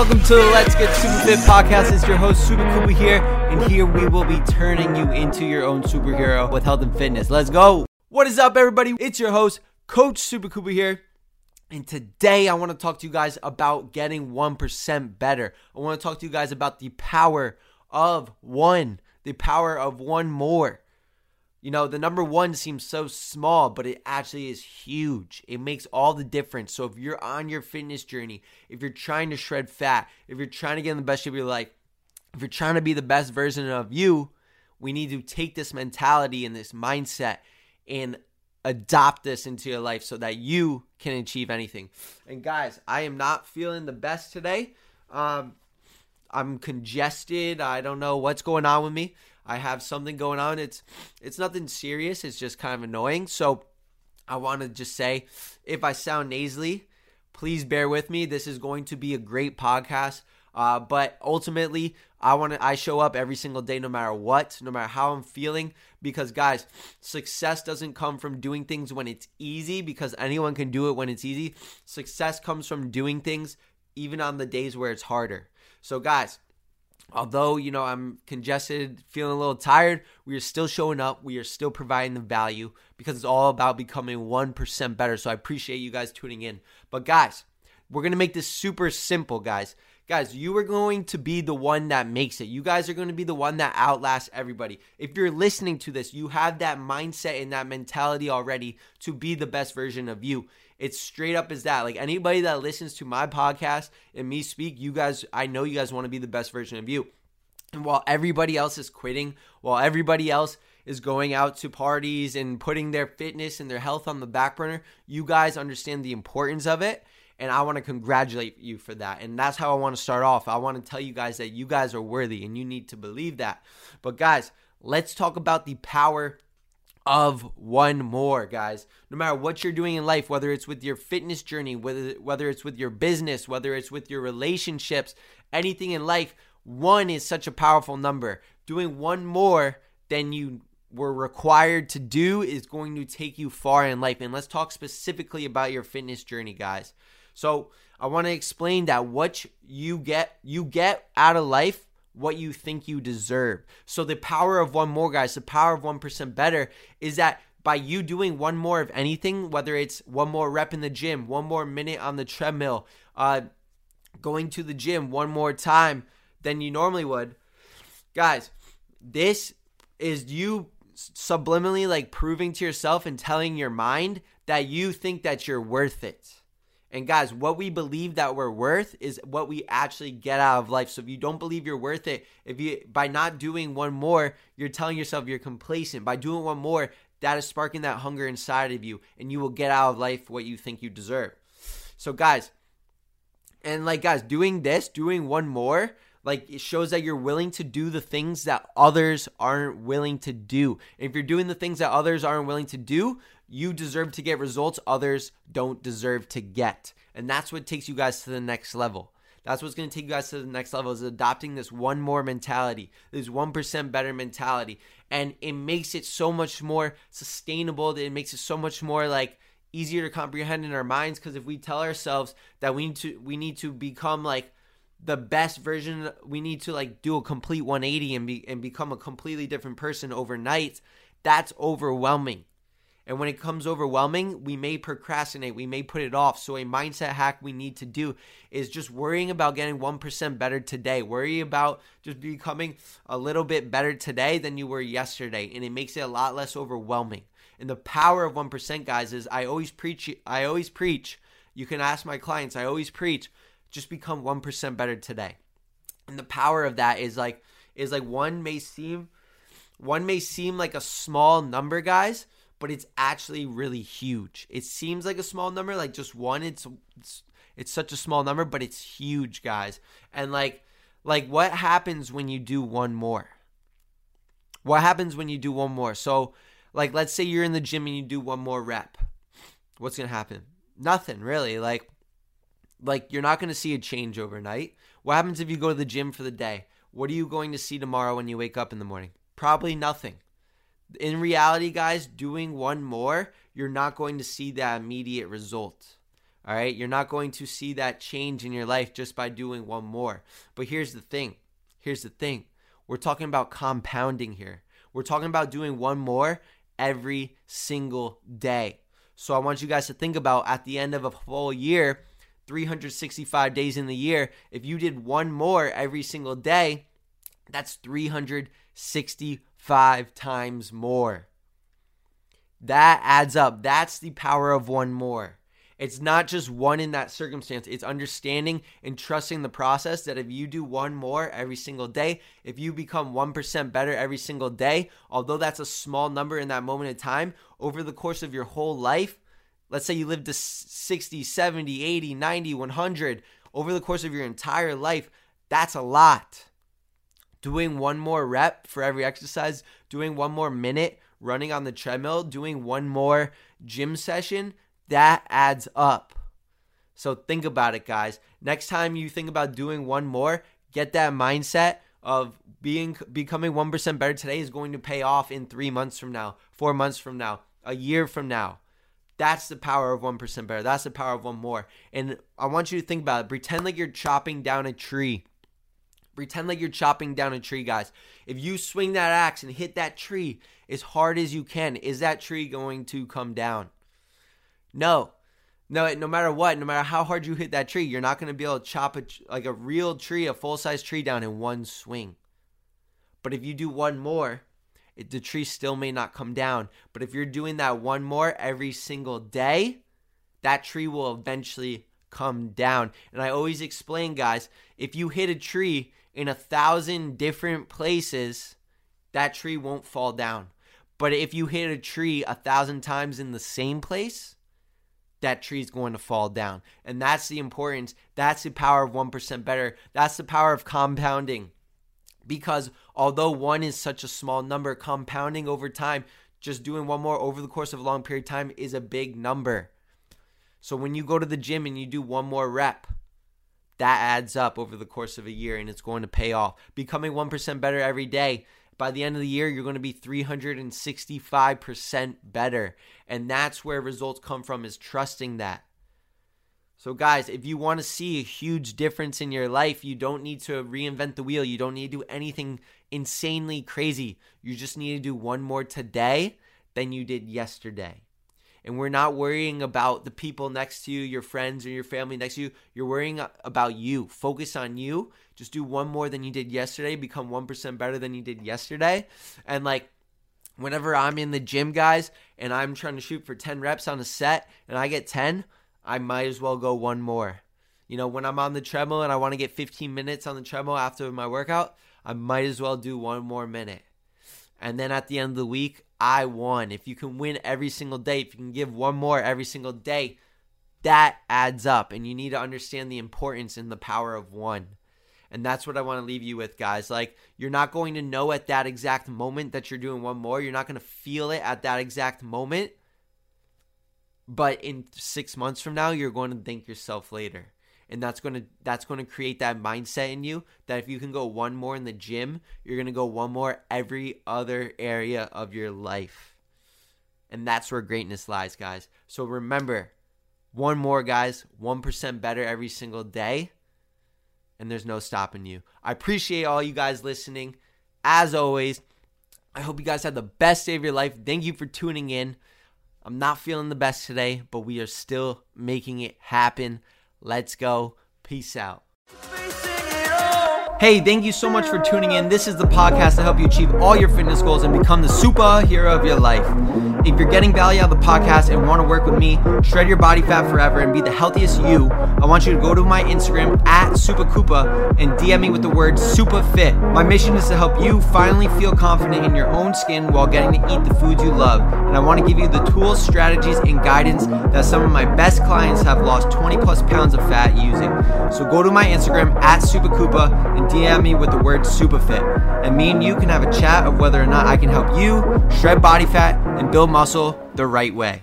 Welcome to the Let's Get Super Fit podcast. It's your host, SuperKoopa here, and here we will be turning you into your own superhero with health and fitness. Let's go! What is up, everybody? It's your host, Coach SuperKoopa here, and today I want to talk to you guys about getting 1% better. I want to talk to you guys about the power of one, more. You know, the number one seems so small, but it actually is huge. It makes all the difference. So if you're on your fitness journey, if you're trying to shred fat, if you're trying to get in the best shape of your life, if you're trying to be the best version of you, we need to take this mentality and this mindset and adopt this into your life so that you can achieve anything. And guys, I am not feeling the best today. I'm congested. I don't know what's going on with me. I have something going on. It's nothing serious. It's just kind of annoying. So I want to just say, if I sound nasally, please bear with me. This is going to be a great podcast. But ultimately, I show up every single day, no matter what, no matter how I'm feeling. Because guys, success doesn't come from doing things when it's easy. Because anyone can do it when it's easy. Success comes from doing things even on the days where it's harder. So guys, although, you know, I'm congested, feeling a little tired, we are still showing up. We are still providing the value because it's all about becoming 1% better. So I appreciate you guys tuning in. But guys, we're going to make this super simple, guys. Guys, you are going to be the one that makes it. You guys are going to be the one that outlasts everybody. If you're listening to this, you have that mindset and that mentality already to be the best version of you. It's straight up as that. Like anybody that listens to my podcast and me speak, you guys, I know you guys want to be the best version of you. And while everybody else is quitting, while everybody else is going out to parties and putting their fitness and their health on the back burner, you guys understand the importance of it. And I want to congratulate you for that. And that's how I want to start off. I want to tell you guys that you guys are worthy and you need to believe that. But guys, let's talk about the power of one more, guys. No matter what you're doing in life, whether it's with your fitness journey, whether it's with your business, whether it's with your relationships, anything in life, one is such a powerful number. Doing one more than you were required to do is going to take you far in life. And let's talk specifically about your fitness journey, guys. So I want to explain that what you get out of life, what you think you deserve. So the power of one more, guys, the power of 1% better is that by you doing one more of anything, whether it's one more rep in the gym, one more minute on the treadmill, going to the gym one more time than you normally would, guys, this is you subliminally like proving to yourself and telling your mind that you think that you're worth it. And guys, what we believe that we're worth is what we actually get out of life. So if you don't believe you're worth it, by not doing one more, you're telling yourself you're complacent. By doing one more, that is sparking that hunger inside of you, and you will get out of life what you think you deserve. So guys, doing this, doing one more, like it shows that you're willing to do the things that others aren't willing to do. If you're doing the things that others aren't willing to do, you deserve to get results others don't deserve to get. And that's what takes you guys to the next level. That's what's going to take you guys to the next level is adopting this one more mentality, this 1% better mentality. And it makes it so much more sustainable. It makes it so much more like easier to comprehend in our minds, because if we tell ourselves that we need to become like the best version, we need to like do a complete 180 and become a completely different person overnight, that's overwhelming. And when it comes overwhelming, we may procrastinate, we may put it off. So a mindset hack we need to do is just worrying about getting 1% better today. Worry about just becoming a little bit better today than you were yesterday. And it makes it a lot less overwhelming. And the power of 1%, guys, is I always preach, you can ask my clients, I always preach, just become 1% better today. And the power of that is like one may seem like a small number, guys, but it's actually really huge. It seems like a small number, like just one, it's such a small number, but it's huge, guys. And like what happens when you do one more? What happens when you do one more? So like, let's say you're in the gym and you do one more rep. What's going to happen? Nothing really. Like you're not going to see a change overnight. What happens if you go to the gym for the day? What are you going to see tomorrow when you wake up in the morning? Probably nothing. In reality, guys, doing one more, you're not going to see that immediate result. all right? You're not going to see that change in your life just by doing one more. But here's the thing. We're talking about compounding here. We're talking about doing one more every single day. So I want you guys to think about at the end of a whole year, 365 days in the year, if you did one more every single day, that's 365 times more. That adds up. That's the power of one more. It's not just one in that circumstance. It's understanding and trusting the process that if you do one more every single day, if you become 1% better every single day, although that's a small number in that moment in time, over the course of your whole life, let's say you live to 60, 70, 80, 90, 100, over the course of your entire life, that's a lot. Doing one more rep for every exercise, doing one more minute running on the treadmill, doing one more gym session, that adds up. So think about it, guys. Next time you think about doing one more, get that mindset of becoming 1% better today is going to pay off in 3 months from now, 4 months from now, a year from now. That's the power of 1% better. That's the power of one more. And I want you to think about it. Pretend like you're chopping down a tree. Pretend like you're chopping down a tree, guys. If you swing that axe and hit that tree as hard as you can, is that tree going to come down? No, no matter what, no matter how hard you hit that tree, you're not going to be able to chop a real tree, a full-size tree down in one swing. But if you do one more, the tree still may not come down. But if you're doing that one more every single day, that tree will eventually come down. And I always explain, guys, if you hit a tree in 1,000 different places, that tree won't fall down. But if you hit a tree 1,000 times in the same place, that tree's going to fall down. And that's the importance. That's the power of 1% better. That's the power of compounding. Because although one is such a small number, compounding over time, just doing one more over the course of a long period of time is a big number. So when you go to the gym and you do one more rep, that adds up over the course of a year and it's going to pay off. Becoming 1% better every day. By the end of the year, you're going to be 365% better. And that's where results come from, is trusting that. So guys, if you want to see a huge difference in your life, you don't need to reinvent the wheel. You don't need to do anything insanely crazy. You just need to do one more today than you did yesterday. And we're not worrying about the people next to you, your friends or your family next to you. You're worrying about you. Focus on you. Just do one more than you did yesterday. Become 1% better than you did yesterday. And whenever I'm in the gym, guys, and I'm trying to shoot for 10 reps on a set and I get 10, I might as well go one more. When I'm on the treadmill and I want to get 15 minutes on the treadmill after my workout, I might as well do one more minute. And then at the end of the week, I won. If you can win every single day, if you can give one more every single day, that adds up. And you need to understand the importance and the power of one. And that's what I want to leave you with, guys. You're not going to know at that exact moment that you're doing one more. You're not going to feel it at that exact moment. But in 6 months from now, you're going to thank yourself later. And that's going to create that mindset in you that if you can go one more in the gym, you're going to go one more every other area of your life. And that's where greatness lies, guys. So remember, one more, guys, 1% better every single day. And there's no stopping you. I appreciate all you guys listening. As always, I hope you guys had the best day of your life. Thank you for tuning in. I'm not feeling the best today, but we are still making it happen. Let's go. Peace out. Hey, thank you so much for tuning in. This is the podcast to help you achieve all your fitness goals and become the superhero of your life. If you're getting value out of the podcast and want to work with me, shred your body fat forever and be the healthiest you, I want you to go to my Instagram @SuperKoopa and DM me with the word SuperFit. My mission is to help you finally feel confident in your own skin while getting to eat the foods you love. And I want to give you the tools, strategies, and guidance that some of my best clients have lost 20 plus pounds of fat using. So go to my Instagram @SuperKoopa and DM me with the word SuperFit. And me and you can have a chat of whether or not I can help you shred body fat and build muscle the right way.